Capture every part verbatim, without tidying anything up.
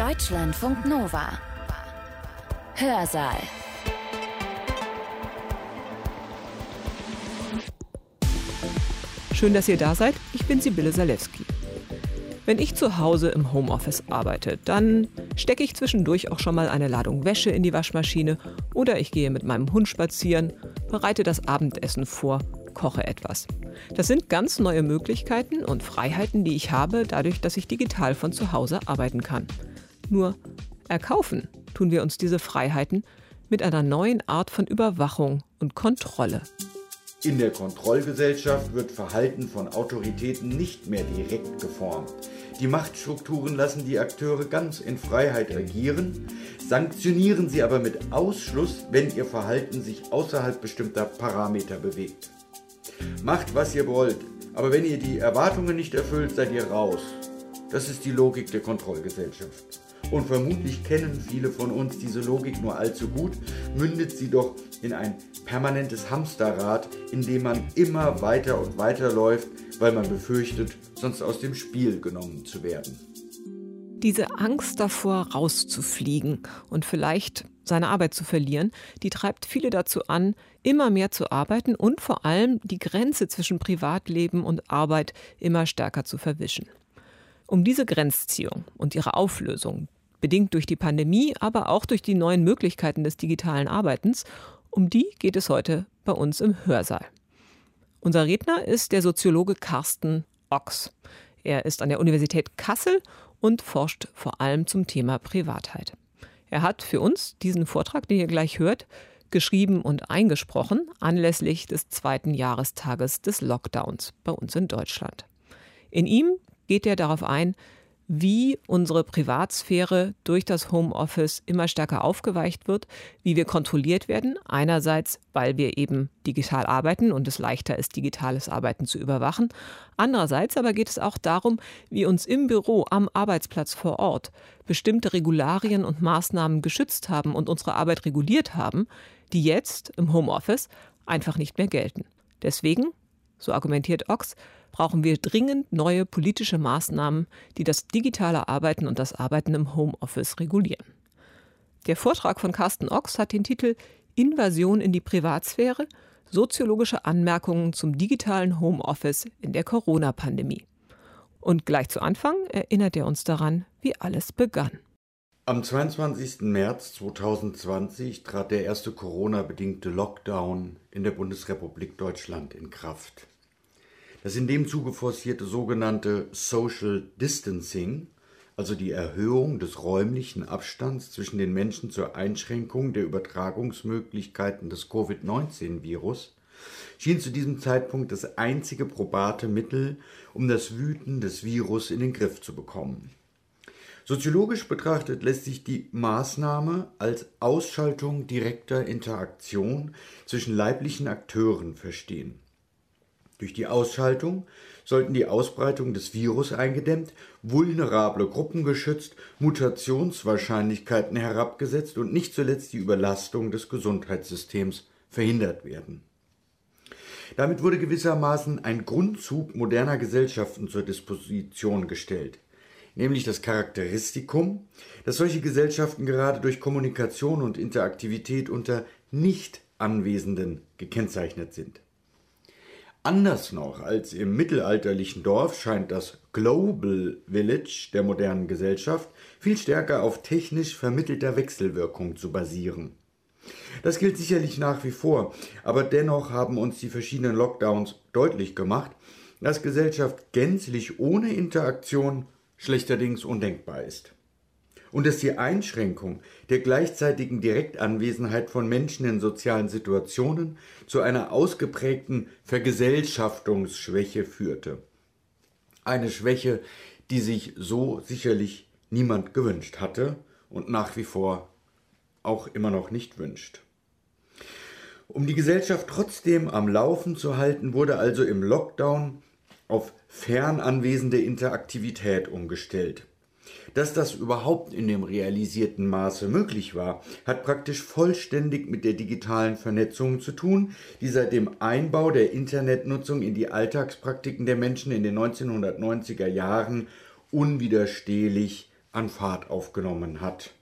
Deutschlandfunk Nova. Hörsaal. Schön, dass ihr da seid. Ich bin Sibylle Salewski. Wenn ich zu Hause im Homeoffice arbeite, dann stecke ich zwischendurch auch schon mal eine Ladung Wäsche in die Waschmaschine oder ich gehe mit meinem Hund spazieren, bereite das Abendessen vor, koche etwas. Das sind ganz neue Möglichkeiten und Freiheiten, die ich habe, dadurch, dass ich digital von zu Hause arbeiten kann. Nur erkaufen tun wir uns diese Freiheiten mit einer neuen Art von Überwachung und Kontrolle. In der Kontrollgesellschaft wird Verhalten von Autoritäten nicht mehr direkt geformt. Die Machtstrukturen lassen die Akteure ganz in Freiheit agieren, sanktionieren sie aber mit Ausschluss, wenn ihr Verhalten sich außerhalb bestimmter Parameter bewegt. Macht, was ihr wollt, aber wenn ihr die Erwartungen nicht erfüllt, seid ihr raus. Das ist die Logik der Kontrollgesellschaft. Und vermutlich kennen viele von uns diese Logik nur allzu gut, mündet sie doch in ein permanentes Hamsterrad, in dem man immer weiter und weiter läuft, weil man befürchtet, sonst aus dem Spiel genommen zu werden. Diese Angst davor, rauszufliegen und vielleicht seine Arbeit zu verlieren, die treibt viele dazu an, immer mehr zu arbeiten und vor allem die Grenze zwischen Privatleben und Arbeit immer stärker zu verwischen. Um diese Grenzziehung und ihre Auflösung, bedingt durch die Pandemie, aber auch durch die neuen Möglichkeiten des digitalen Arbeitens, um die geht es heute bei uns im Hörsaal. Unser Redner ist der Soziologe Carsten Ochs. Er ist an der Universität Kassel und forscht vor allem zum Thema Privatheit. Er hat für uns diesen Vortrag, den ihr gleich hört, geschrieben und eingesprochen, anlässlich des zweiten Jahrestages des Lockdowns bei uns in Deutschland. In ihm geht er darauf ein, wie unsere Privatsphäre durch das Homeoffice immer stärker aufgeweicht wird, wie wir kontrolliert werden, einerseits, weil wir eben digital arbeiten und es leichter ist, digitales Arbeiten zu überwachen. Andererseits aber geht es auch darum, wie uns im Büro, am Arbeitsplatz vor Ort bestimmte Regularien und Maßnahmen geschützt haben und unsere Arbeit reguliert haben, die jetzt im Homeoffice einfach nicht mehr gelten. Deswegen, so argumentiert Ochs, brauchen wir dringend neue politische Maßnahmen, die das digitale Arbeiten und das Arbeiten im Homeoffice regulieren. Der Vortrag von Carsten Ochs hat den Titel Invasion in die Privatsphäre – Soziologische Anmerkungen zum digitalen Homeoffice in der Corona-Pandemie. Und gleich zu Anfang erinnert er uns daran, wie alles begann. Am zweiundzwanzigsten März zweitausendzwanzig trat der erste Corona-bedingte Lockdown in der Bundesrepublik Deutschland in Kraft. Das in dem Zuge forcierte sogenannte Social Distancing, also die Erhöhung des räumlichen Abstands zwischen den Menschen zur Einschränkung der Übertragungsmöglichkeiten des Covid neunzehn Virus, schien zu diesem Zeitpunkt das einzige probate Mittel, um das Wüten des Virus in den Griff zu bekommen. Soziologisch betrachtet lässt sich die Maßnahme als Ausschaltung direkter Interaktion zwischen leiblichen Akteuren verstehen. Durch die Ausschaltung sollten die Ausbreitung des Virus eingedämmt, vulnerable Gruppen geschützt, Mutationswahrscheinlichkeiten herabgesetzt und nicht zuletzt die Überlastung des Gesundheitssystems verhindert werden. Damit wurde gewissermaßen ein Grundzug moderner Gesellschaften zur Disposition gestellt, nämlich das Charakteristikum, dass solche Gesellschaften gerade durch Kommunikation und Interaktivität unter Nicht-Anwesenden gekennzeichnet sind. Anders noch als im mittelalterlichen Dorf scheint das Global Village der modernen Gesellschaft viel stärker auf technisch vermittelter Wechselwirkung zu basieren. Das gilt sicherlich nach wie vor, aber dennoch haben uns die verschiedenen Lockdowns deutlich gemacht, dass Gesellschaft gänzlich ohne Interaktion schlechterdings undenkbar ist. Und dass die Einschränkung der gleichzeitigen Direktanwesenheit von Menschen in sozialen Situationen zu einer ausgeprägten Vergesellschaftungsschwäche führte. Eine Schwäche, die sich so sicherlich niemand gewünscht hatte und nach wie vor auch immer noch nicht wünscht. Um die Gesellschaft trotzdem am Laufen zu halten, wurde also im Lockdown auf fernanwesende Interaktivität umgestellt. Dass das überhaupt in dem realisierten Maße möglich war, hat praktisch vollständig mit der digitalen Vernetzung zu tun, die seit dem Einbau der Internetnutzung in die Alltagspraktiken der Menschen in den neunzehnhundertneunziger Jahren unwiderstehlich an Fahrt aufgenommen hat.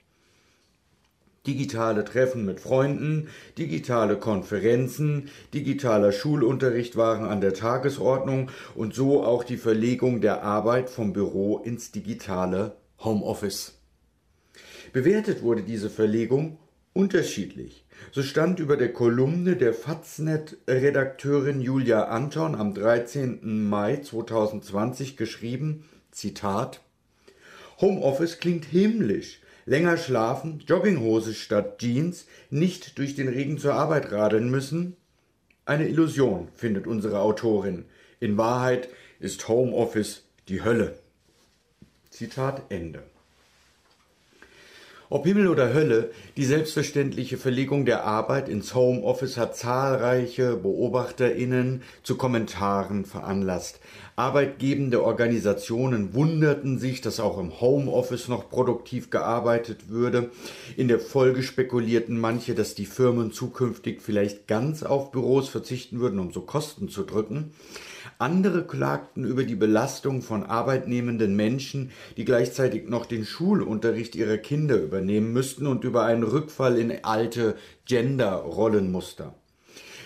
Digitale Treffen mit Freunden, digitale Konferenzen, digitaler Schulunterricht waren an der Tagesordnung und so auch die Verlegung der Arbeit vom Büro ins digitale Homeoffice. Bewertet wurde diese Verlegung unterschiedlich. So stand über der Kolumne der Faznet-Redakteurin Julia Anton am dreizehnten Mai zweitausendzwanzig geschrieben, Zitat, Homeoffice klingt himmlisch. Länger schlafen, Jogginghose statt Jeans, nicht durch den Regen zur Arbeit radeln müssen? Eine Illusion, findet unsere Autorin. In Wahrheit ist Homeoffice die Hölle. Zitat Ende. Ob Himmel oder Hölle, die selbstverständliche Verlegung der Arbeit ins Homeoffice hat zahlreiche BeobachterInnen zu Kommentaren veranlasst. Arbeitgebende Organisationen wunderten sich, dass auch im Homeoffice noch produktiv gearbeitet würde. In der Folge spekulierten manche, dass die Firmen zukünftig vielleicht ganz auf Büros verzichten würden, um so Kosten zu drücken. Andere klagten über die Belastung von arbeitnehmenden Menschen, die gleichzeitig noch den Schulunterricht ihrer Kinder übernehmen müssten und über einen Rückfall in alte Gender-Rollenmuster.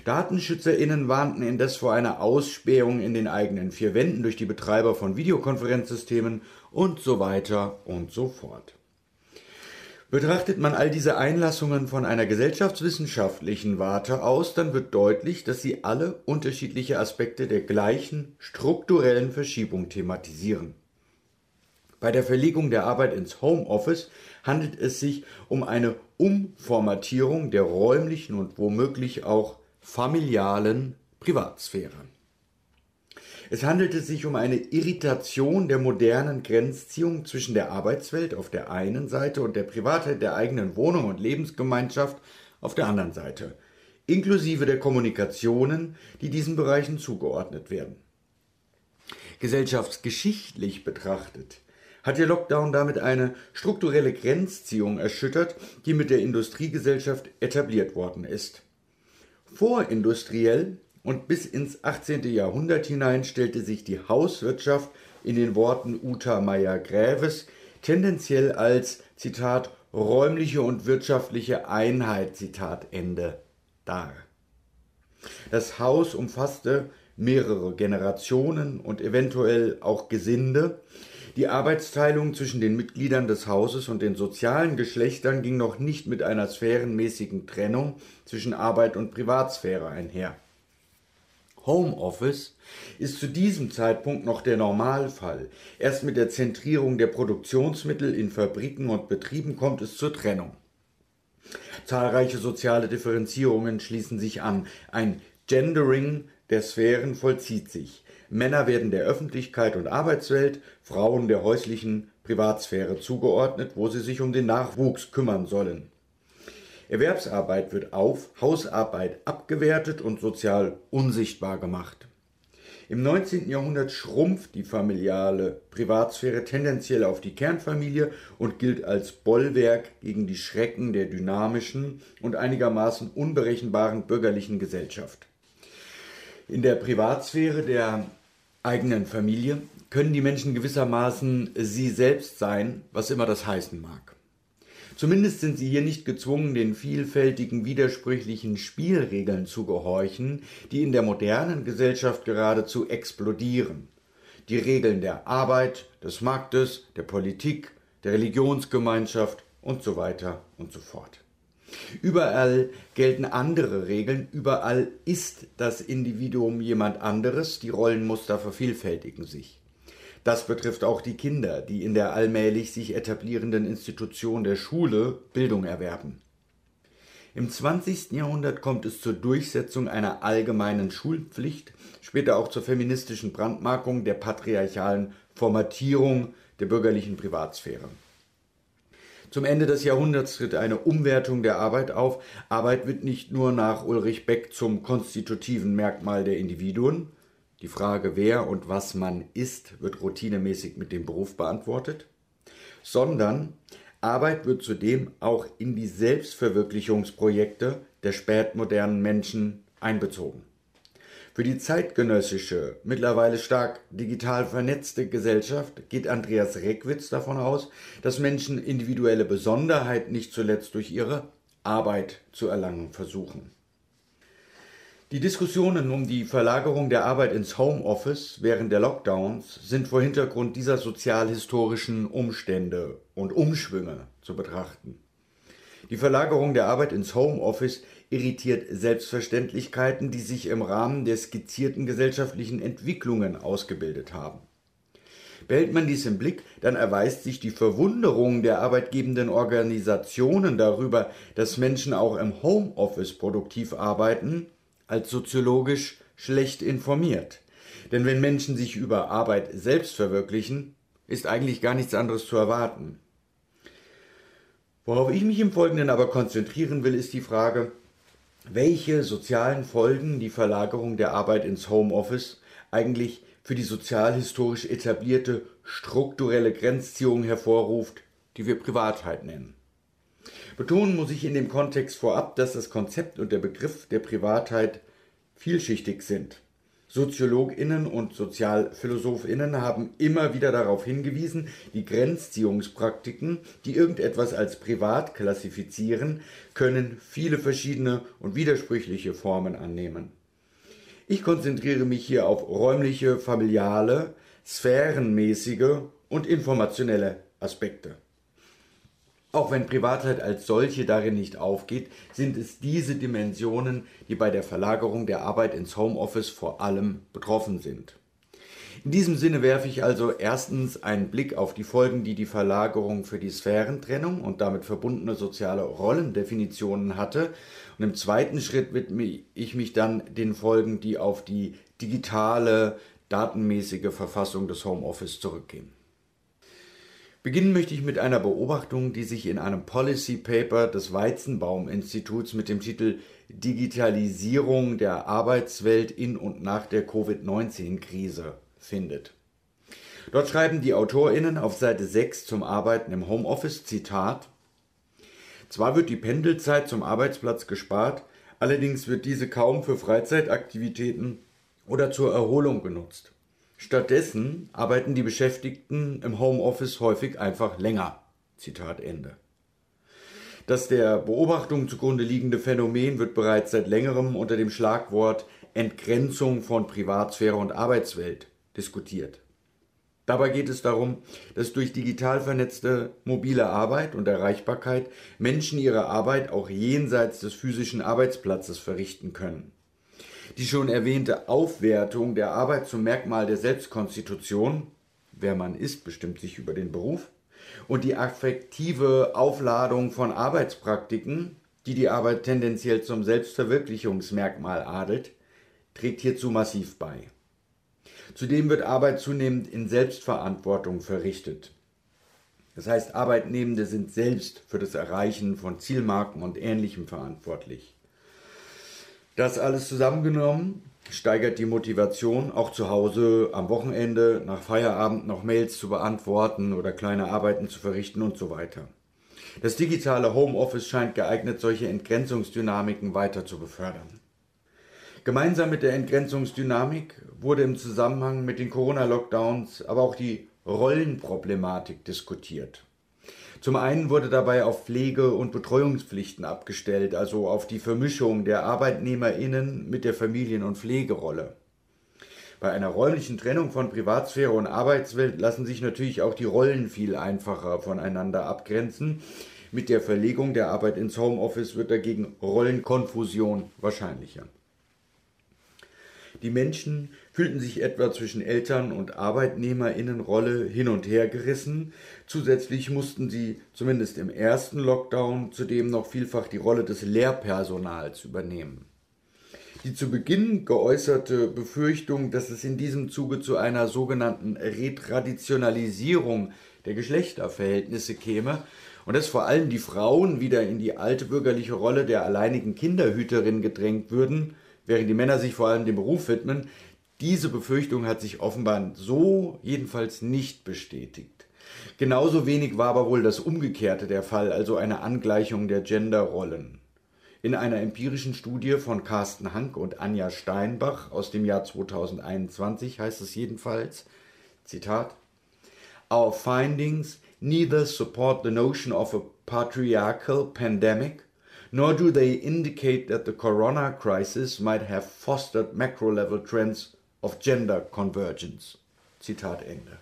DatenschützerInnen warnten indes vor einer Ausspähung in den eigenen vier Wänden durch die Betreiber von Videokonferenzsystemen und so weiter und so fort. Betrachtet man all diese Einlassungen von einer gesellschaftswissenschaftlichen Warte aus, dann wird deutlich, dass sie alle unterschiedliche Aspekte der gleichen strukturellen Verschiebung thematisieren. Bei der Verlegung der Arbeit ins Homeoffice handelt es sich um eine Umformatierung der räumlichen und womöglich auch familialen Privatsphäre. Es handelte sich um eine Irritation der modernen Grenzziehung zwischen der Arbeitswelt auf der einen Seite und der Privatheit der eigenen Wohnung und Lebensgemeinschaft auf der anderen Seite, inklusive der Kommunikationen, die diesen Bereichen zugeordnet werden. Gesellschaftsgeschichtlich betrachtet hat der Lockdown damit eine strukturelle Grenzziehung erschüttert, die mit der Industriegesellschaft etabliert worden ist. Vorindustriell und bis ins achtzehnte Jahrhundert hinein stellte sich die Hauswirtschaft in den Worten Uta Meyer-Gräves tendenziell als, Zitat, räumliche und wirtschaftliche Einheit, Zitat Ende, dar. Das Haus umfasste mehrere Generationen und eventuell auch Gesinde. Die Arbeitsteilung zwischen den Mitgliedern des Hauses und den sozialen Geschlechtern ging noch nicht mit einer sphärenmäßigen Trennung zwischen Arbeit und Privatsphäre einher. Homeoffice ist zu diesem Zeitpunkt noch der Normalfall. Erst mit der Zentrierung der Produktionsmittel in Fabriken und Betrieben kommt es zur Trennung. Zahlreiche soziale Differenzierungen schließen sich an. Ein Gendering der Sphären vollzieht sich. Männer werden der Öffentlichkeit und Arbeitswelt, Frauen der häuslichen Privatsphäre zugeordnet, wo sie sich um den Nachwuchs kümmern sollen. Erwerbsarbeit wird auf Hausarbeit abgewertet und sozial unsichtbar gemacht. Im neunzehnten Jahrhundert schrumpft die familiale Privatsphäre tendenziell auf die Kernfamilie und gilt als Bollwerk gegen die Schrecken der dynamischen und einigermaßen unberechenbaren bürgerlichen Gesellschaft. In der Privatsphäre der eigenen Familie können die Menschen gewissermaßen sie selbst sein, was immer das heißen mag. Zumindest sind sie hier nicht gezwungen, den vielfältigen, widersprüchlichen Spielregeln zu gehorchen, die in der modernen Gesellschaft geradezu explodieren. Die Regeln der Arbeit, des Marktes, der Politik, der Religionsgemeinschaft und so weiter und so fort. Überall gelten andere Regeln, überall ist das Individuum jemand anderes, die Rollenmuster vervielfältigen sich. Das betrifft auch die Kinder, die in der allmählich sich etablierenden Institution der Schule Bildung erwerben. Im zwanzigsten Jahrhundert kommt es zur Durchsetzung einer allgemeinen Schulpflicht, später auch zur feministischen Brandmarkung der patriarchalen Formatierung der bürgerlichen Privatsphäre. Zum Ende des Jahrhunderts tritt eine Umwertung der Arbeit auf. Arbeit wird nicht nur nach Ulrich Beck zum konstitutiven Merkmal der Individuen. Die Frage, wer und was man ist, wird routinemäßig mit dem Beruf beantwortet, sondern Arbeit wird zudem auch in die Selbstverwirklichungsprojekte der spätmodernen Menschen einbezogen. Für die zeitgenössische, mittlerweile stark digital vernetzte Gesellschaft geht Andreas Reckwitz davon aus, dass Menschen individuelle Besonderheit nicht zuletzt durch ihre Arbeit zu erlangen versuchen. Die Diskussionen um die Verlagerung der Arbeit ins Homeoffice während der Lockdowns sind vor Hintergrund dieser sozialhistorischen Umstände und Umschwünge zu betrachten. Die Verlagerung der Arbeit ins Homeoffice irritiert Selbstverständlichkeiten, die sich im Rahmen der skizzierten gesellschaftlichen Entwicklungen ausgebildet haben. Behält man dies im Blick, dann erweist sich die Verwunderung der arbeitgebenden Organisationen darüber, dass Menschen auch im Homeoffice produktiv arbeiten, als soziologisch schlecht informiert. Denn wenn Menschen sich über Arbeit selbst verwirklichen, ist eigentlich gar nichts anderes zu erwarten. Worauf ich mich im Folgenden aber konzentrieren will, ist die Frage, welche sozialen Folgen die Verlagerung der Arbeit ins Homeoffice eigentlich für die sozialhistorisch etablierte strukturelle Grenzziehung hervorruft, die wir Privatheit nennen. Betonen muss ich in dem Kontext vorab, dass das Konzept und der Begriff der Privatheit vielschichtig sind. SoziologInnen und SozialphilosophInnen haben immer wieder darauf hingewiesen, die Grenzziehungspraktiken, die irgendetwas als privat klassifizieren, können viele verschiedene und widersprüchliche Formen annehmen. Ich konzentriere mich hier auf räumliche, familiale, sphärenmäßige und informationelle Aspekte. Auch wenn Privatheit als solche darin nicht aufgeht, sind es diese Dimensionen, die bei der Verlagerung der Arbeit ins Homeoffice vor allem betroffen sind. In diesem Sinne werfe ich also erstens einen Blick auf die Folgen, die die Verlagerung für die Sphärentrennung und damit verbundene soziale Rollendefinitionen hatte, und im zweiten Schritt widme ich mich dann den Folgen, die auf die digitale, datenmäßige Verfassung des Homeoffice zurückgehen. Beginnen möchte ich mit einer Beobachtung, die sich in einem Policy Paper des Weizenbaum-Instituts mit dem Titel Digitalisierung der Arbeitswelt in und nach der Covid neunzehn Krise findet. Dort schreiben die AutorInnen auf Seite sechs zum Arbeiten im Homeoffice, Zitat, zwar wird die Pendelzeit zum Arbeitsplatz gespart, allerdings wird diese kaum für Freizeitaktivitäten oder zur Erholung genutzt. Stattdessen arbeiten die Beschäftigten im Homeoffice häufig einfach länger. Zitat Ende. Das der Beobachtung zugrunde liegende Phänomen wird bereits seit längerem unter dem Schlagwort Entgrenzung von Privatsphäre und Arbeitswelt diskutiert. Dabei geht es darum, dass durch digital vernetzte mobile Arbeit und Erreichbarkeit Menschen ihre Arbeit auch jenseits des physischen Arbeitsplatzes verrichten können. Die schon erwähnte Aufwertung der Arbeit zum Merkmal der Selbstkonstitution, wer man ist, bestimmt sich über den Beruf, und die affektive Aufladung von Arbeitspraktiken, die die Arbeit tendenziell zum Selbstverwirklichungsmerkmal adelt, trägt hierzu massiv bei. Zudem wird Arbeit zunehmend in Selbstverantwortung verrichtet. Das heißt, Arbeitnehmende sind selbst für das Erreichen von Zielmarken und Ähnlichem verantwortlich. Das alles zusammengenommen steigert die Motivation, auch zu Hause, am Wochenende, nach Feierabend noch Mails zu beantworten oder kleine Arbeiten zu verrichten und so weiter. Das digitale Homeoffice scheint geeignet, solche Entgrenzungsdynamiken weiter zu befördern. Gemeinsam mit der Entgrenzungsdynamik wurde im Zusammenhang mit den Corona-Lockdowns aber auch die Rollenproblematik diskutiert. Zum einen wurde dabei auf Pflege- und Betreuungspflichten abgestellt, also auf die Vermischung der ArbeitnehmerInnen mit der Familien- und Pflegerolle. Bei einer räumlichen Trennung von Privatsphäre und Arbeitswelt lassen sich natürlich auch die Rollen viel einfacher voneinander abgrenzen. Mit der Verlegung der Arbeit ins Homeoffice wird dagegen Rollenkonfusion wahrscheinlicher. Die Menschen fühlten sich etwa zwischen Eltern- und ArbeitnehmerInnenrolle hin und her gerissen. Zusätzlich mussten sie, zumindest im ersten Lockdown, zudem noch vielfach die Rolle des Lehrpersonals übernehmen. Die zu Beginn geäußerte Befürchtung, dass es in diesem Zuge zu einer sogenannten Retraditionalisierung der Geschlechterverhältnisse käme und dass vor allem die Frauen wieder in die alte bürgerliche Rolle der alleinigen Kinderhüterin gedrängt würden, während die Männer sich vor allem dem Beruf widmen, diese Befürchtung hat sich offenbar so jedenfalls nicht bestätigt. Genauso wenig war aber wohl das Umgekehrte der Fall, also eine Angleichung der Genderrollen. in einer empirischen Studie von Carsten Hank und Anja Steinbach aus dem Jahr zweitausendeinundzwanzig heißt es jedenfalls, Zitat, "Our findings neither support the notion of a patriarchal pandemic, nor do they indicate that the corona crisis might have fostered macro-level trends of gender convergence." Zitat Ende.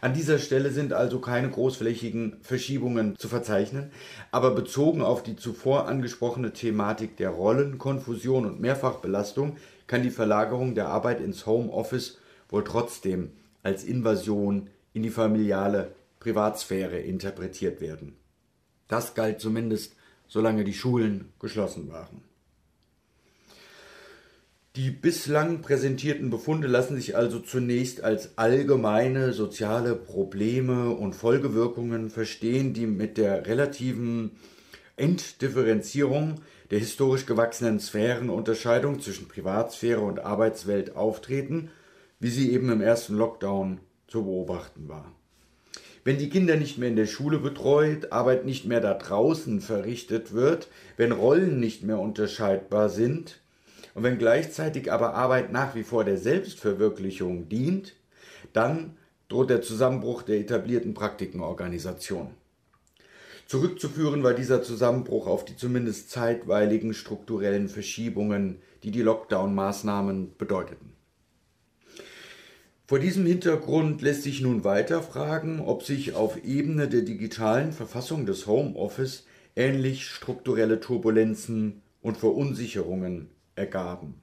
An dieser Stelle sind also keine großflächigen Verschiebungen zu verzeichnen, aber bezogen auf die zuvor angesprochene Thematik der Rollen, Konfusion und Mehrfachbelastung kann die Verlagerung der Arbeit ins Homeoffice wohl trotzdem als Invasion in die familiale Privatsphäre interpretiert werden. Das galt zumindest, solange die Schulen geschlossen waren. Die bislang präsentierten Befunde lassen sich also zunächst als allgemeine soziale Probleme und Folgewirkungen verstehen, die mit der relativen Entdifferenzierung der historisch gewachsenen Sphärenunterscheidung zwischen Privatsphäre und Arbeitswelt auftreten, wie sie eben im ersten Lockdown zu beobachten war. Wenn die Kinder nicht mehr in der Schule betreut, Arbeit nicht mehr da draußen verrichtet wird, wenn Rollen nicht mehr unterscheidbar sind, und wenn gleichzeitig aber Arbeit nach wie vor der Selbstverwirklichung dient, dann droht der Zusammenbruch der etablierten Praktikenorganisation. Zurückzuführen war dieser Zusammenbruch auf die zumindest zeitweiligen strukturellen Verschiebungen, die die Lockdown-Maßnahmen bedeuteten. Vor diesem Hintergrund lässt sich nun weiter fragen, ob sich auf Ebene der digitalen Verfassung des Homeoffice ähnlich strukturelle Turbulenzen und Verunsicherungen ergaben.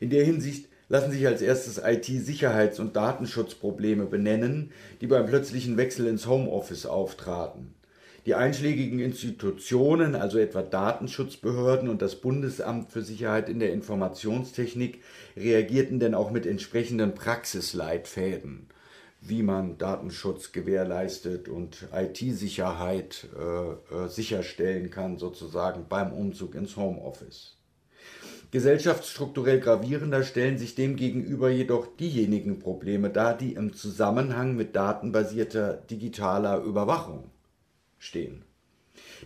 In der Hinsicht lassen sich als erstes I T-Sicherheits- und Datenschutzprobleme benennen, die beim plötzlichen Wechsel ins Homeoffice auftraten. Die einschlägigen Institutionen, also etwa Datenschutzbehörden und das Bundesamt für Sicherheit in der Informationstechnik, reagierten denn auch mit entsprechenden Praxisleitfäden, wie man Datenschutz gewährleistet und I T-Sicherheit äh, äh, sicherstellen kann, sozusagen beim Umzug ins Homeoffice. Gesellschaftsstrukturell gravierender stellen sich demgegenüber jedoch diejenigen Probleme dar, die im Zusammenhang mit datenbasierter digitaler Überwachung stehen.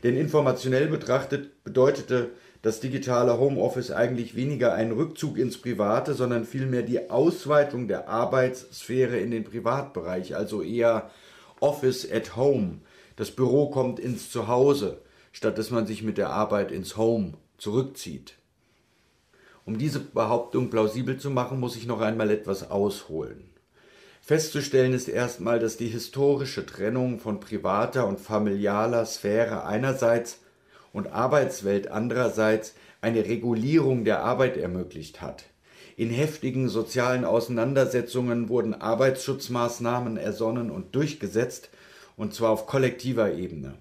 Denn informationell betrachtet bedeutete das digitale Homeoffice eigentlich weniger einen Rückzug ins Private, sondern vielmehr die Ausweitung der Arbeitssphäre in den Privatbereich, also eher Office at Home. Das Büro kommt ins Zuhause, statt dass man sich mit der Arbeit ins Home zurückzieht. Um diese Behauptung plausibel zu machen, muss ich noch einmal etwas ausholen. Festzustellen ist erstmal, dass die historische Trennung von privater und familialer Sphäre einerseits und Arbeitswelt andererseits eine Regulierung der Arbeit ermöglicht hat. In heftigen sozialen Auseinandersetzungen wurden Arbeitsschutzmaßnahmen ersonnen und durchgesetzt, und zwar auf kollektiver Ebene.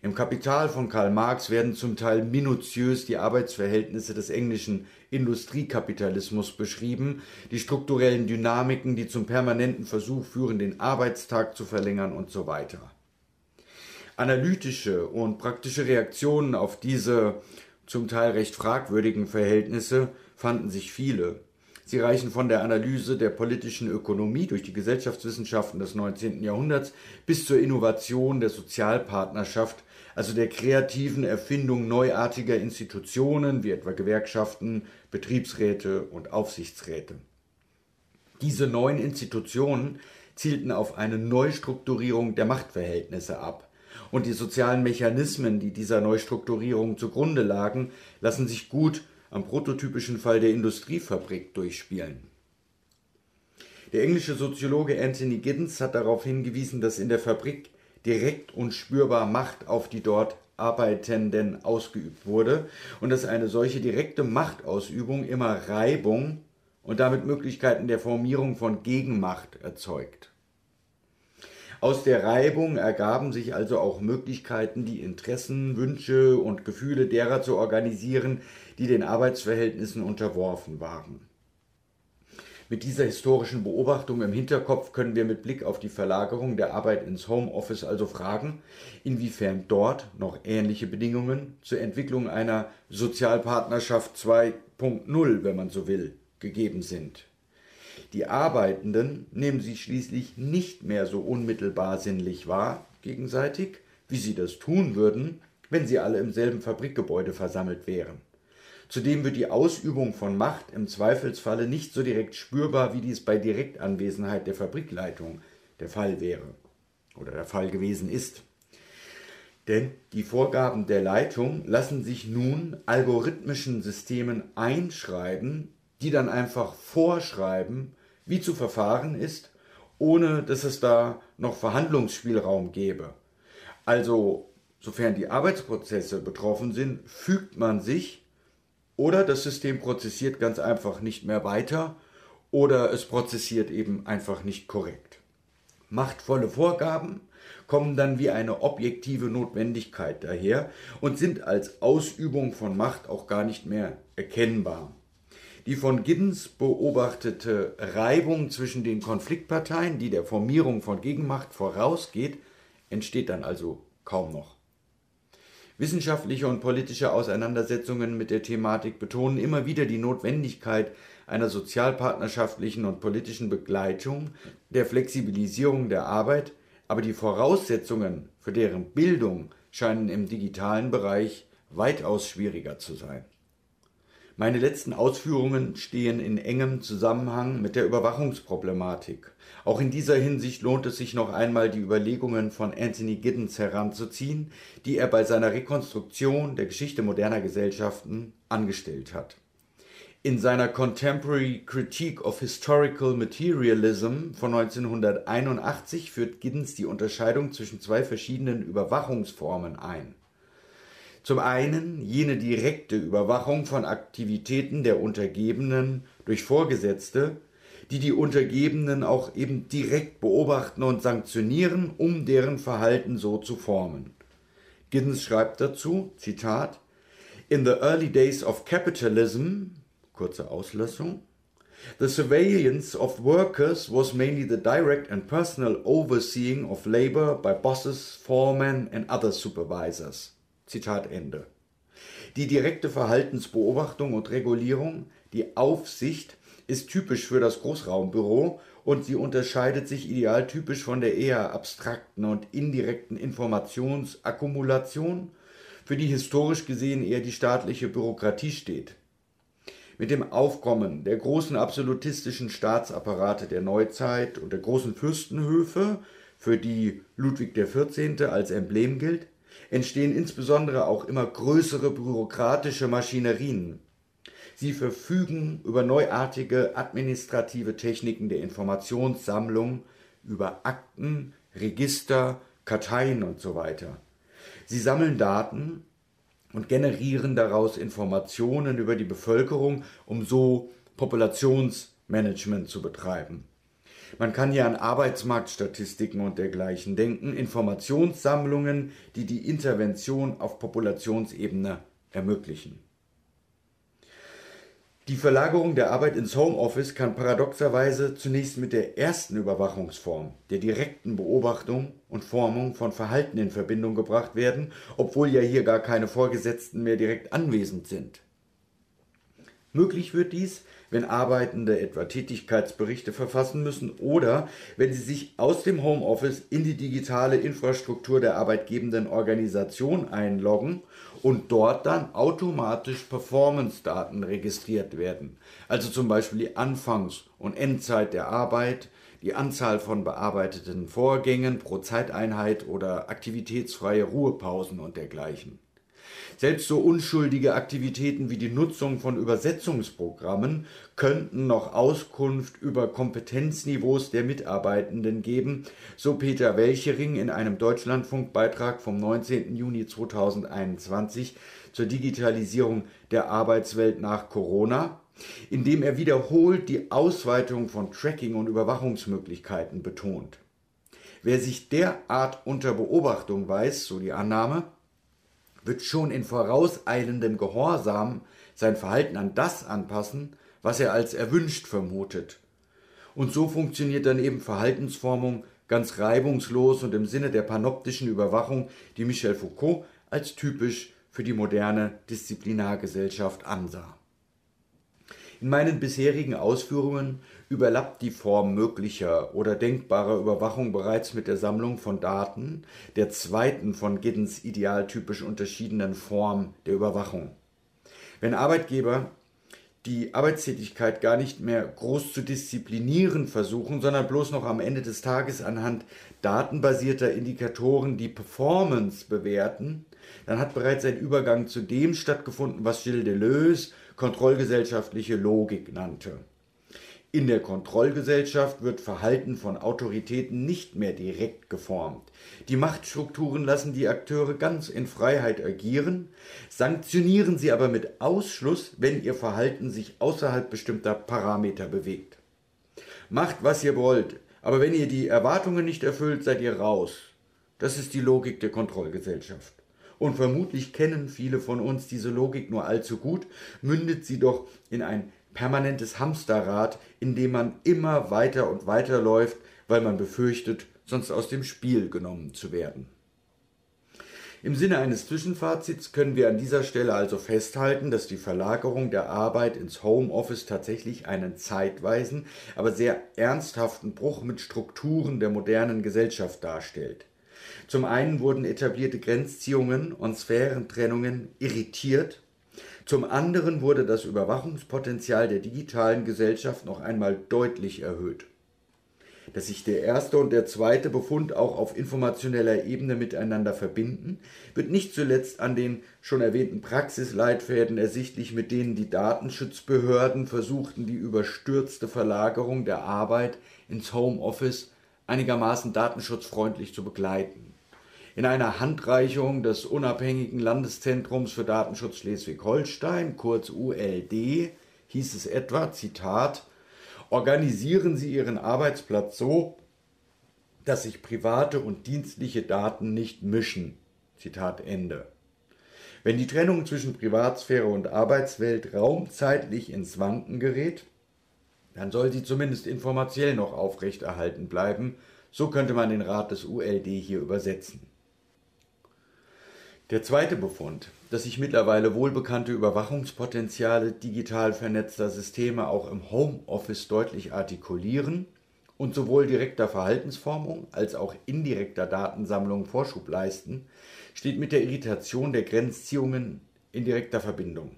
Im Kapital von Karl Marx werden zum Teil minutiös die Arbeitsverhältnisse des englischen Industriekapitalismus beschrieben, die strukturellen Dynamiken, die zum permanenten Versuch führen, den Arbeitstag zu verlängern und so weiter. Analytische und praktische Reaktionen auf diese zum Teil recht fragwürdigen Verhältnisse fanden sich viele. Sie reichen von der Analyse der politischen Ökonomie durch die Gesellschaftswissenschaften des neunzehnten Jahrhunderts bis zur Innovation der Sozialpartnerschaft, also der kreativen Erfindung neuartiger Institutionen wie etwa Gewerkschaften, Betriebsräte und Aufsichtsräte. Diese neuen Institutionen zielten auf eine Neustrukturierung der Machtverhältnisse ab. Und die sozialen Mechanismen, die dieser Neustrukturierung zugrunde lagen, lassen sich gut am prototypischen Fall der Industriefabrik durchspielen. Der englische Soziologe Anthony Giddens hat darauf hingewiesen, dass in der Fabrik direkt und spürbar Macht auf die dort Arbeitenden ausgeübt wurde und dass eine solche direkte Machtausübung immer Reibung und damit Möglichkeiten der Formierung von Gegenmacht erzeugt. Aus der Reibung ergaben sich also auch Möglichkeiten, die Interessen, Wünsche und Gefühle derer zu organisieren, die den Arbeitsverhältnissen unterworfen waren. Mit dieser historischen Beobachtung im Hinterkopf können wir mit Blick auf die Verlagerung der Arbeit ins Homeoffice also fragen, inwiefern dort noch ähnliche Bedingungen zur Entwicklung einer Sozialpartnerschaft zwei Punkt null, wenn man so will, gegeben sind. Die Arbeitenden nehmen sich schließlich nicht mehr so unmittelbar sinnlich wahr gegenseitig, wie sie das tun würden, wenn sie alle im selben Fabrikgebäude versammelt wären. Zudem wird die Ausübung von Macht im Zweifelsfalle nicht so direkt spürbar, wie dies bei Direktanwesenheit der Fabrikleitung der Fall wäre oder der Fall gewesen ist. Denn die Vorgaben der Leitung lassen sich nun algorithmischen Systemen einschreiben, die dann einfach vorschreiben, wie zu verfahren ist, ohne dass es da noch Verhandlungsspielraum gäbe. Also, sofern die Arbeitsprozesse betroffen sind, fügt man sich, oder das System prozessiert ganz einfach nicht mehr weiter, oder es prozessiert eben einfach nicht korrekt. Machtvolle Vorgaben kommen dann wie eine objektive Notwendigkeit daher und sind als Ausübung von Macht auch gar nicht mehr erkennbar. Die von Giddens beobachtete Reibung zwischen den Konfliktparteien, die der Formierung von Gegenmacht vorausgeht, entsteht dann also kaum noch. Wissenschaftliche und politische Auseinandersetzungen mit der Thematik betonen immer wieder die Notwendigkeit einer sozialpartnerschaftlichen und politischen Begleitung, der Flexibilisierung der Arbeit, aber die Voraussetzungen für deren Bildung scheinen im digitalen Bereich weitaus schwieriger zu sein. Meine letzten Ausführungen stehen in engem Zusammenhang mit der Überwachungsproblematik. Auch in dieser Hinsicht lohnt es sich noch einmal, die Überlegungen von Anthony Giddens heranzuziehen, die er bei seiner Rekonstruktion der Geschichte moderner Gesellschaften angestellt hat. In seiner Contemporary Critique of Historical Materialism von neunzehnhunderteinundachtzig führt Giddens die Unterscheidung zwischen zwei verschiedenen Überwachungsformen ein. Zum einen jene direkte Überwachung von Aktivitäten der Untergebenen durch Vorgesetzte, die die Untergebenen auch eben direkt beobachten und sanktionieren, um deren Verhalten so zu formen. Giddens schreibt dazu, Zitat, "In the early days of capitalism," kurze Auslassung, "the surveillance of workers was mainly the direct and personal overseeing of labor by bosses, foremen and other supervisors." Zitat Ende. Die direkte Verhaltensbeobachtung und Regulierung, die Aufsicht, ist typisch für das Großraumbüro und sie unterscheidet sich idealtypisch von der eher abstrakten und indirekten Informationsakkumulation, für die historisch gesehen eher die staatliche Bürokratie steht. Mit dem Aufkommen der großen absolutistischen Staatsapparate der Neuzeit und der großen Fürstenhöfe, für die Ludwig der vierzehnte als Emblem gilt, entstehen insbesondere auch immer größere bürokratische Maschinerien. Sie verfügen über neuartige administrative Techniken der Informationssammlung, über Akten, Register, Karteien und so weiter. Sie sammeln Daten und generieren daraus Informationen über die Bevölkerung, um so Populationsmanagement zu betreiben. Man kann hier an Arbeitsmarktstatistiken und dergleichen denken, Informationssammlungen, die die Intervention auf Populationsebene ermöglichen. Die Verlagerung der Arbeit ins Homeoffice kann paradoxerweise zunächst mit der ersten Überwachungsform, der direkten Beobachtung und Formung von Verhalten in Verbindung gebracht werden, obwohl ja hier gar keine Vorgesetzten mehr direkt anwesend sind. Möglich wird dies, wenn Arbeitende etwa Tätigkeitsberichte verfassen müssen oder wenn sie sich aus dem Homeoffice in die digitale Infrastruktur der arbeitgebenden Organisation einloggen und dort dann automatisch Performance-Daten registriert werden. Also zum Beispiel die Anfangs- und Endzeit der Arbeit, die Anzahl von bearbeiteten Vorgängen pro Zeiteinheit oder aktivitätsfreie Ruhepausen und dergleichen. Selbst so unschuldige Aktivitäten wie die Nutzung von Übersetzungsprogrammen könnten noch Auskunft über Kompetenzniveaus der Mitarbeitenden geben, so Peter Welchering in einem Deutschlandfunk-Beitrag vom neunzehnten Juni zweitausendeinundzwanzig zur Digitalisierung der Arbeitswelt nach Corona, indem er wiederholt die Ausweitung von Tracking- und Überwachungsmöglichkeiten betont. Wer sich derart unter Beobachtung weiß, so die Annahme, wird schon in vorauseilendem Gehorsam sein Verhalten an das anpassen, was er als erwünscht vermutet. Und so funktioniert dann eben Verhaltensformung ganz reibungslos und im Sinne der panoptischen Überwachung, die Michel Foucault als typisch für die moderne Disziplinargesellschaft ansah. In meinen bisherigen Ausführungen überlappt die Form möglicher oder denkbarer Überwachung bereits mit der Sammlung von Daten, der zweiten von Giddens idealtypisch unterschiedenen Form der Überwachung. Wenn Arbeitgeber die Arbeitstätigkeit gar nicht mehr groß zu disziplinieren versuchen, sondern bloß noch am Ende des Tages anhand datenbasierter Indikatoren die Performance bewerten, dann hat bereits ein Übergang zu dem stattgefunden, was Gilles Deleuze kontrollgesellschaftliche Logik nannte. In der Kontrollgesellschaft wird Verhalten von Autoritäten nicht mehr direkt geformt. Die Machtstrukturen lassen die Akteure ganz in Freiheit agieren, sanktionieren sie aber mit Ausschluss, wenn ihr Verhalten sich außerhalb bestimmter Parameter bewegt. Macht, was ihr wollt, aber wenn ihr die Erwartungen nicht erfüllt, seid ihr raus. Das ist die Logik der Kontrollgesellschaft. Und vermutlich kennen viele von uns diese Logik nur allzu gut, mündet sie doch in ein permanentes Hamsterrad, in dem man immer weiter und weiter läuft, weil man befürchtet, sonst aus dem Spiel genommen zu werden. Im Sinne eines Zwischenfazits können wir an dieser Stelle also festhalten, dass die Verlagerung der Arbeit ins Homeoffice tatsächlich einen zeitweisen, aber sehr ernsthaften Bruch mit Strukturen der modernen Gesellschaft darstellt. Zum einen wurden etablierte Grenzziehungen und Sphärentrennungen irritiert. Zum anderen wurde das Überwachungspotenzial der digitalen Gesellschaft noch einmal deutlich erhöht. Dass sich der erste und der zweite Befund auch auf informationeller Ebene miteinander verbinden, wird nicht zuletzt an den schon erwähnten Praxisleitfäden ersichtlich, mit denen die Datenschutzbehörden versuchten, die überstürzte Verlagerung der Arbeit ins Homeoffice einigermaßen datenschutzfreundlich zu begleiten. In einer Handreichung des unabhängigen Landeszentrums für Datenschutz Schleswig-Holstein, kurz U L D, hieß es etwa, Zitat, organisieren Sie Ihren Arbeitsplatz so, dass sich private und dienstliche Daten nicht mischen. Zitat Ende. Wenn die Trennung zwischen Privatsphäre und Arbeitswelt raumzeitlich ins Wanken gerät, dann soll sie zumindest informell noch aufrechterhalten bleiben. So könnte man den Rat des U L D hier übersetzen. Der zweite Befund, dass sich mittlerweile wohlbekannte Überwachungspotenziale digital vernetzter Systeme auch im Homeoffice deutlich artikulieren und sowohl direkter Verhaltensformung als auch indirekter Datensammlung Vorschub leisten, steht mit der Irritation der Grenzziehungen in direkter Verbindung.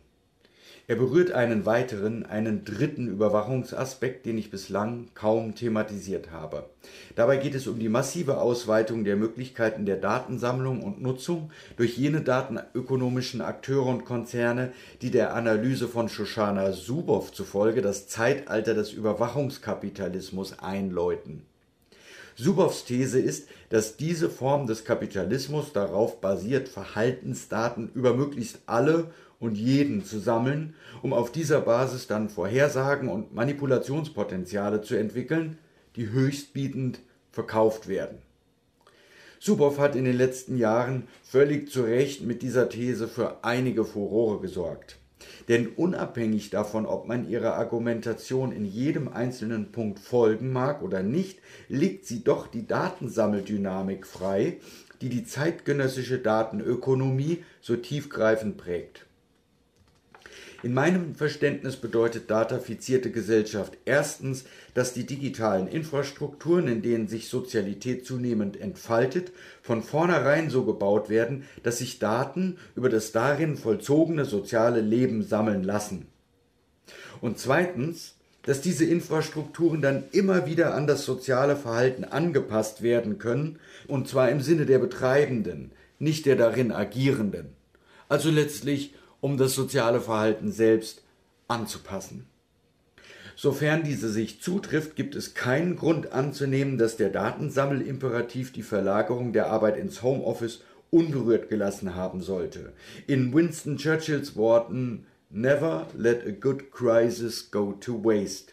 Er berührt einen weiteren, einen dritten Überwachungsaspekt, den ich bislang kaum thematisiert habe. Dabei geht es um die massive Ausweitung der Möglichkeiten der Datensammlung und Nutzung durch jene datenökonomischen Akteure und Konzerne, die der Analyse von Shoshana Zuboff zufolge das Zeitalter des Überwachungskapitalismus einläuten. Zuboffs These ist, dass diese Form des Kapitalismus darauf basiert, Verhaltensdaten über möglichst alle und jeden zu sammeln, um auf dieser Basis dann Vorhersagen und Manipulationspotenziale zu entwickeln, die höchstbietend verkauft werden. Zuboff hat in den letzten Jahren völlig zu Recht mit dieser These für einige Furore gesorgt. Denn unabhängig davon, ob man ihrer Argumentation in jedem einzelnen Punkt folgen mag oder nicht, legt sie doch die Datensammeldynamik frei, die die zeitgenössische Datenökonomie so tiefgreifend prägt. In meinem Verständnis bedeutet datafizierte Gesellschaft erstens, dass die digitalen Infrastrukturen, in denen sich Sozialität zunehmend entfaltet, von vornherein so gebaut werden, dass sich Daten über das darin vollzogene soziale Leben sammeln lassen. Und zweitens, dass diese Infrastrukturen dann immer wieder an das soziale Verhalten angepasst werden können, und zwar im Sinne der Betreibenden, nicht der darin Agierenden. Also letztlich um das soziale Verhalten selbst anzupassen. Sofern diese sich zutrifft, gibt es keinen Grund anzunehmen, dass der Datensammelimperativ die Verlagerung der Arbeit ins Homeoffice unberührt gelassen haben sollte. In Winston Churchills Worten, "Never let a good crisis go to waste."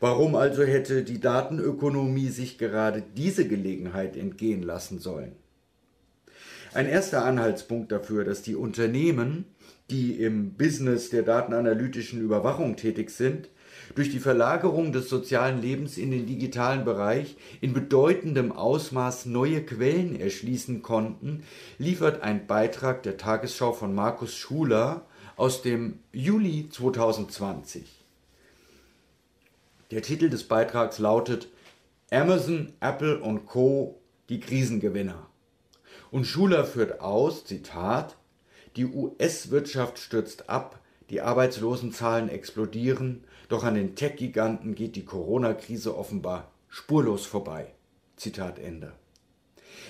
Warum also hätte die Datenökonomie sich gerade diese Gelegenheit entgehen lassen sollen? Ein erster Anhaltspunkt dafür, dass die Unternehmen, die im Business der datenanalytischen Überwachung tätig sind, durch die Verlagerung des sozialen Lebens in den digitalen Bereich in bedeutendem Ausmaß neue Quellen erschließen konnten, liefert ein Beitrag der Tagesschau von Markus Schuler aus dem Juli zweitausendzwanzig. Der Titel des Beitrags lautet Amazon, Apple und Co. die Krisengewinner. Und Schuler führt aus, Zitat, die U S-Wirtschaft stürzt ab, die Arbeitslosenzahlen explodieren, doch an den Tech-Giganten geht die Corona-Krise offenbar spurlos vorbei. Zitat Ende.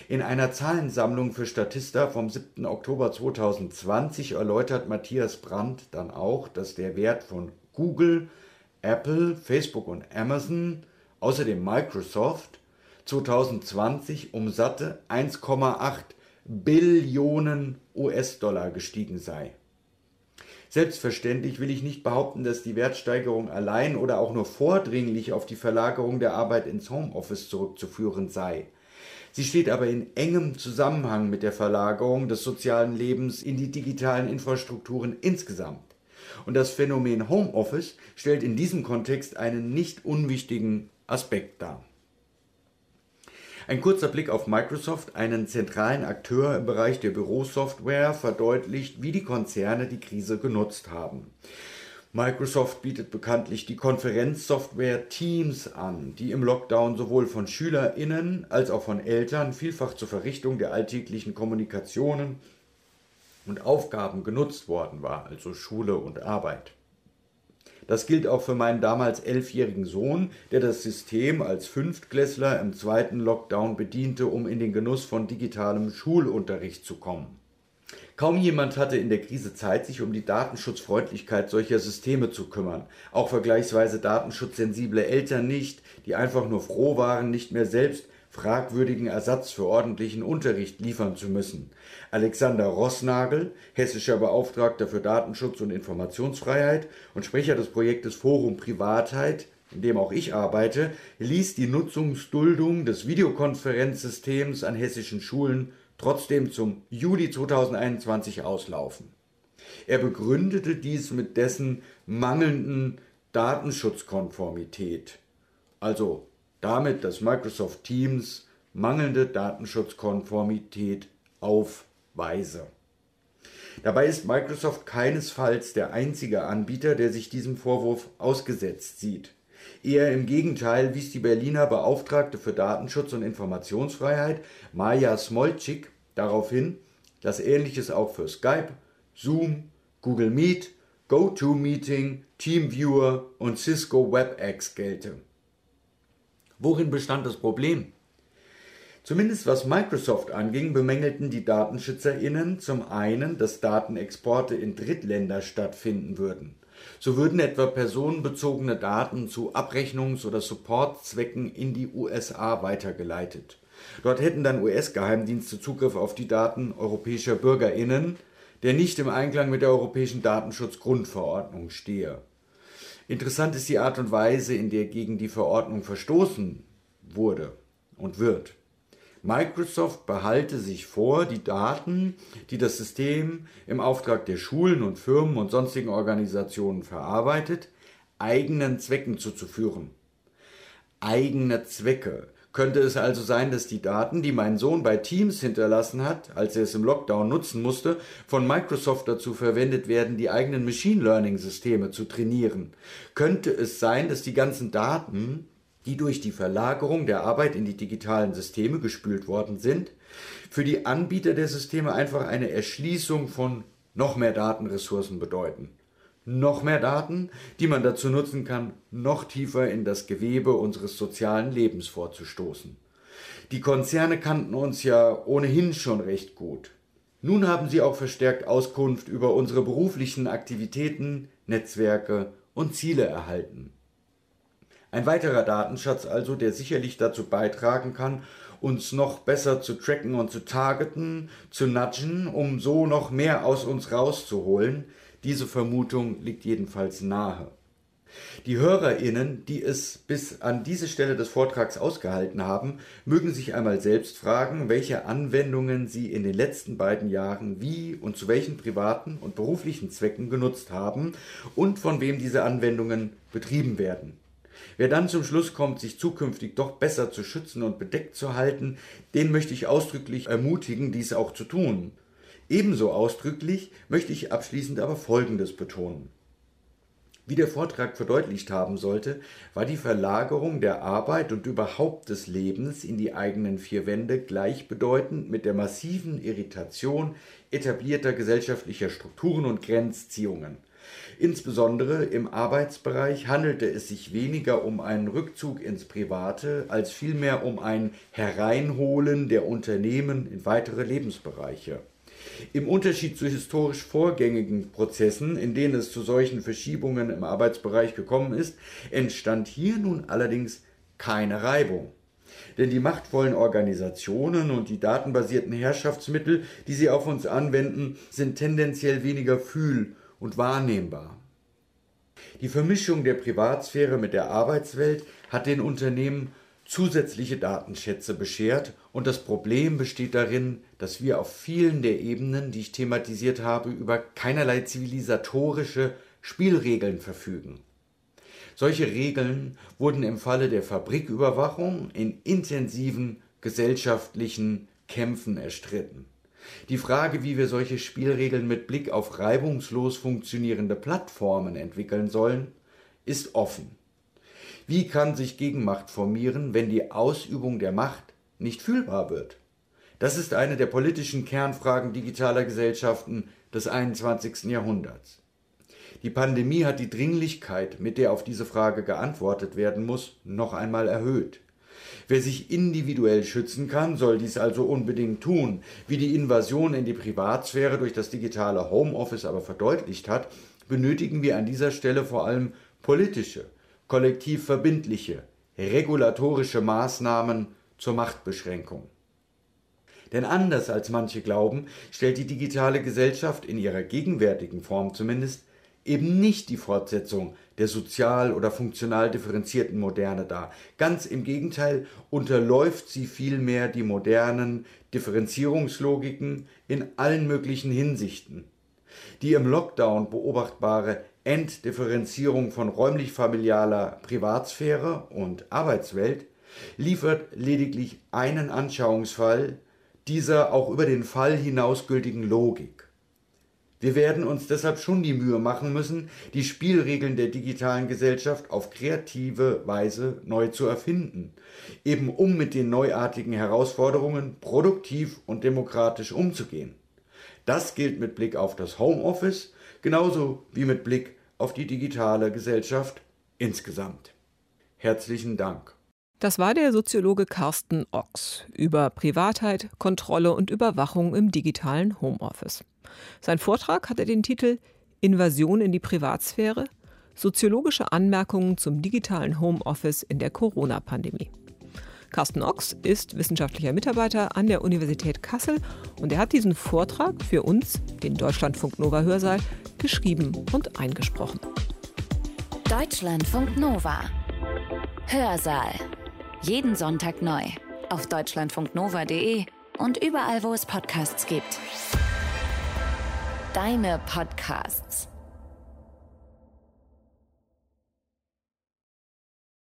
In einer Zahlensammlung für Statista vom siebten Oktober zweitausendzwanzig erläutert Matthias Brandt dann auch, dass der Wert von Google, Apple, Facebook und Amazon, außerdem Microsoft, zweitausendzwanzig um satte eins Komma acht Billionen U S-Dollar gestiegen sei. Selbstverständlich will ich nicht behaupten, dass die Wertsteigerung allein oder auch nur vordringlich auf die Verlagerung der Arbeit ins Homeoffice zurückzuführen sei. Sie steht aber in engem Zusammenhang mit der Verlagerung des sozialen Lebens in die digitalen Infrastrukturen insgesamt. Und das Phänomen Homeoffice stellt in diesem Kontext einen nicht unwichtigen Aspekt dar. Ein kurzer Blick auf Microsoft, einen zentralen Akteur im Bereich der Bürosoftware, verdeutlicht, wie die Konzerne die Krise genutzt haben. Microsoft bietet bekanntlich die Konferenzsoftware Teams an, die im Lockdown sowohl von SchülerInnen als auch von Eltern vielfach zur Verrichtung der alltäglichen Kommunikationen und Aufgaben genutzt worden war, also Schule und Arbeit. Das gilt auch für meinen damals elfjährigen Sohn, der das System als Fünftklässler im zweiten Lockdown bediente, um in den Genuss von digitalem Schulunterricht zu kommen. Kaum jemand hatte in der Krise Zeit, sich um die Datenschutzfreundlichkeit solcher Systeme zu kümmern. Auch vergleichsweise datenschutzsensible Eltern nicht, die einfach nur froh waren, nicht mehr selbst fragwürdigen Ersatz für ordentlichen Unterricht liefern zu müssen. Alexander Roßnagel, hessischer Beauftragter für Datenschutz und Informationsfreiheit und Sprecher des Projektes Forum Privatheit, in dem auch ich arbeite, ließ die Nutzungsduldung des Videokonferenzsystems an hessischen Schulen trotzdem zum Juli zweitausendeinundzwanzig auslaufen. Er begründete dies mit dessen mangelnden Datenschutzkonformität, also damit, dass Microsoft Teams mangelnde Datenschutzkonformität aufweise. Dabei ist Microsoft keinesfalls der einzige Anbieter, der sich diesem Vorwurf ausgesetzt sieht. Eher im Gegenteil, wies die Berliner Beauftragte für Datenschutz und Informationsfreiheit, Maja Smolczyk, darauf hin, dass Ähnliches auch für Skype, Zoom, Google Meet, GoToMeeting, TeamViewer und Cisco WebEx gelte. Worin bestand das Problem? Zumindest was Microsoft anging, bemängelten die DatenschützerInnen zum einen, dass Datenexporte in Drittländer stattfinden würden. So würden etwa personenbezogene Daten zu Abrechnungs- oder Supportzwecken in die U S A weitergeleitet. Dort hätten dann U S-Geheimdienste Zugriff auf die Daten europäischer BürgerInnen, der nicht im Einklang mit der Europäischen Datenschutzgrundverordnung stehe. Interessant ist die Art und Weise, in der gegen die Verordnung verstoßen wurde und wird. Microsoft behalte sich vor, die Daten, die das System im Auftrag der Schulen und Firmen und sonstigen Organisationen verarbeitet, eigenen Zwecken zuzuführen. Eigene Zwecke. Könnte es also sein, dass die Daten, die mein Sohn bei Teams hinterlassen hat, als er es im Lockdown nutzen musste, von Microsoft dazu verwendet werden, die eigenen Machine Learning Systeme zu trainieren? Könnte es sein, dass die ganzen Daten, die durch die Verlagerung der Arbeit in die digitalen Systeme gespült worden sind, für die Anbieter der Systeme einfach eine Erschließung von noch mehr Datenressourcen bedeuten? Noch mehr Daten, die man dazu nutzen kann, noch tiefer in das Gewebe unseres sozialen Lebens vorzustoßen. Die Konzerne kannten uns ja ohnehin schon recht gut. Nun haben sie auch verstärkt Auskunft über unsere beruflichen Aktivitäten, Netzwerke und Ziele erhalten. Ein weiterer Datenschatz also, der sicherlich dazu beitragen kann, uns noch besser zu tracken und zu targeten, zu nudgen, um so noch mehr aus uns rauszuholen. Diese Vermutung liegt jedenfalls nahe. Die HörerInnen, die es bis an diese Stelle des Vortrags ausgehalten haben, mögen sich einmal selbst fragen, welche Anwendungen sie in den letzten beiden Jahren wie und zu welchen privaten und beruflichen Zwecken genutzt haben und von wem diese Anwendungen betrieben werden. Wer dann zum Schluss kommt, sich zukünftig doch besser zu schützen und bedeckt zu halten, den möchte ich ausdrücklich ermutigen, dies auch zu tun. Ebenso ausdrücklich möchte ich abschließend aber Folgendes betonen. Wie der Vortrag verdeutlicht haben sollte, war die Verlagerung der Arbeit und überhaupt des Lebens in die eigenen vier Wände gleichbedeutend mit der massiven Irritation etablierter gesellschaftlicher Strukturen und Grenzziehungen. Insbesondere im Arbeitsbereich handelte es sich weniger um einen Rückzug ins Private, als vielmehr um ein Hereinholen der Unternehmen in weitere Lebensbereiche. Im Unterschied zu historisch vorgängigen Prozessen, in denen es zu solchen Verschiebungen im Arbeitsbereich gekommen ist, entstand hier nun allerdings keine Reibung. Denn die machtvollen Organisationen und die datenbasierten Herrschaftsmittel, die sie auf uns anwenden, sind tendenziell weniger fühl- und wahrnehmbar. Die Vermischung der Privatsphäre mit der Arbeitswelt hat den Unternehmen zusätzliche Datenschätze beschert, und das Problem besteht darin, dass wir auf vielen der Ebenen, die ich thematisiert habe, über keinerlei zivilisatorische Spielregeln verfügen. Solche Regeln wurden im Falle der Fabriküberwachung in intensiven gesellschaftlichen Kämpfen erstritten. Die Frage, wie wir solche Spielregeln mit Blick auf reibungslos funktionierende Plattformen entwickeln sollen, ist offen. Wie kann sich Gegenmacht formieren, wenn die Ausübung der Macht nicht fühlbar wird? Das ist eine der politischen Kernfragen digitaler Gesellschaften des einundzwanzigsten Jahrhunderts. Die Pandemie hat die Dringlichkeit, mit der auf diese Frage geantwortet werden muss, noch einmal erhöht. Wer sich individuell schützen kann, soll dies also unbedingt tun. Wie die Invasion in die Privatsphäre durch das digitale Homeoffice aber verdeutlicht hat, benötigen wir an dieser Stelle vor allem politische, kollektiv verbindliche, regulatorische Maßnahmen zur Machtbeschränkung. Denn anders als manche glauben, stellt die digitale Gesellschaft in ihrer gegenwärtigen Form zumindest eben nicht die Fortsetzung der sozial oder funktional differenzierten Moderne dar. Ganz im Gegenteil, unterläuft sie vielmehr die modernen Differenzierungslogiken in allen möglichen Hinsichten. Die im Lockdown beobachtbare Enddifferenzierung von räumlich-familialer Privatsphäre und Arbeitswelt liefert lediglich einen Anschauungsfall dieser auch über den Fall hinaus gültigen Logik. Wir werden uns deshalb schon die Mühe machen müssen, die Spielregeln der digitalen Gesellschaft auf kreative Weise neu zu erfinden, eben um mit den neuartigen Herausforderungen produktiv und demokratisch umzugehen. Das gilt mit Blick auf das Homeoffice, genauso wie mit Blick auf die digitale Gesellschaft insgesamt. Herzlichen Dank. Das war der Soziologe Carsten Ochs über Privatheit, Kontrolle und Überwachung im digitalen Homeoffice. Sein Vortrag hatte den Titel Invasion in die Privatsphäre – Soziologische Anmerkungen zum digitalen Homeoffice in der Corona-Pandemie. Carsten Ochs ist wissenschaftlicher Mitarbeiter an der Universität Kassel und er hat diesen Vortrag für uns, den Deutschlandfunk Nova Hörsaal, geschrieben und eingesprochen. Deutschlandfunk Nova Hörsaal. Jeden Sonntag neu. Auf deutschlandfunknova punkt de und überall, wo es Podcasts gibt. Deine Podcasts.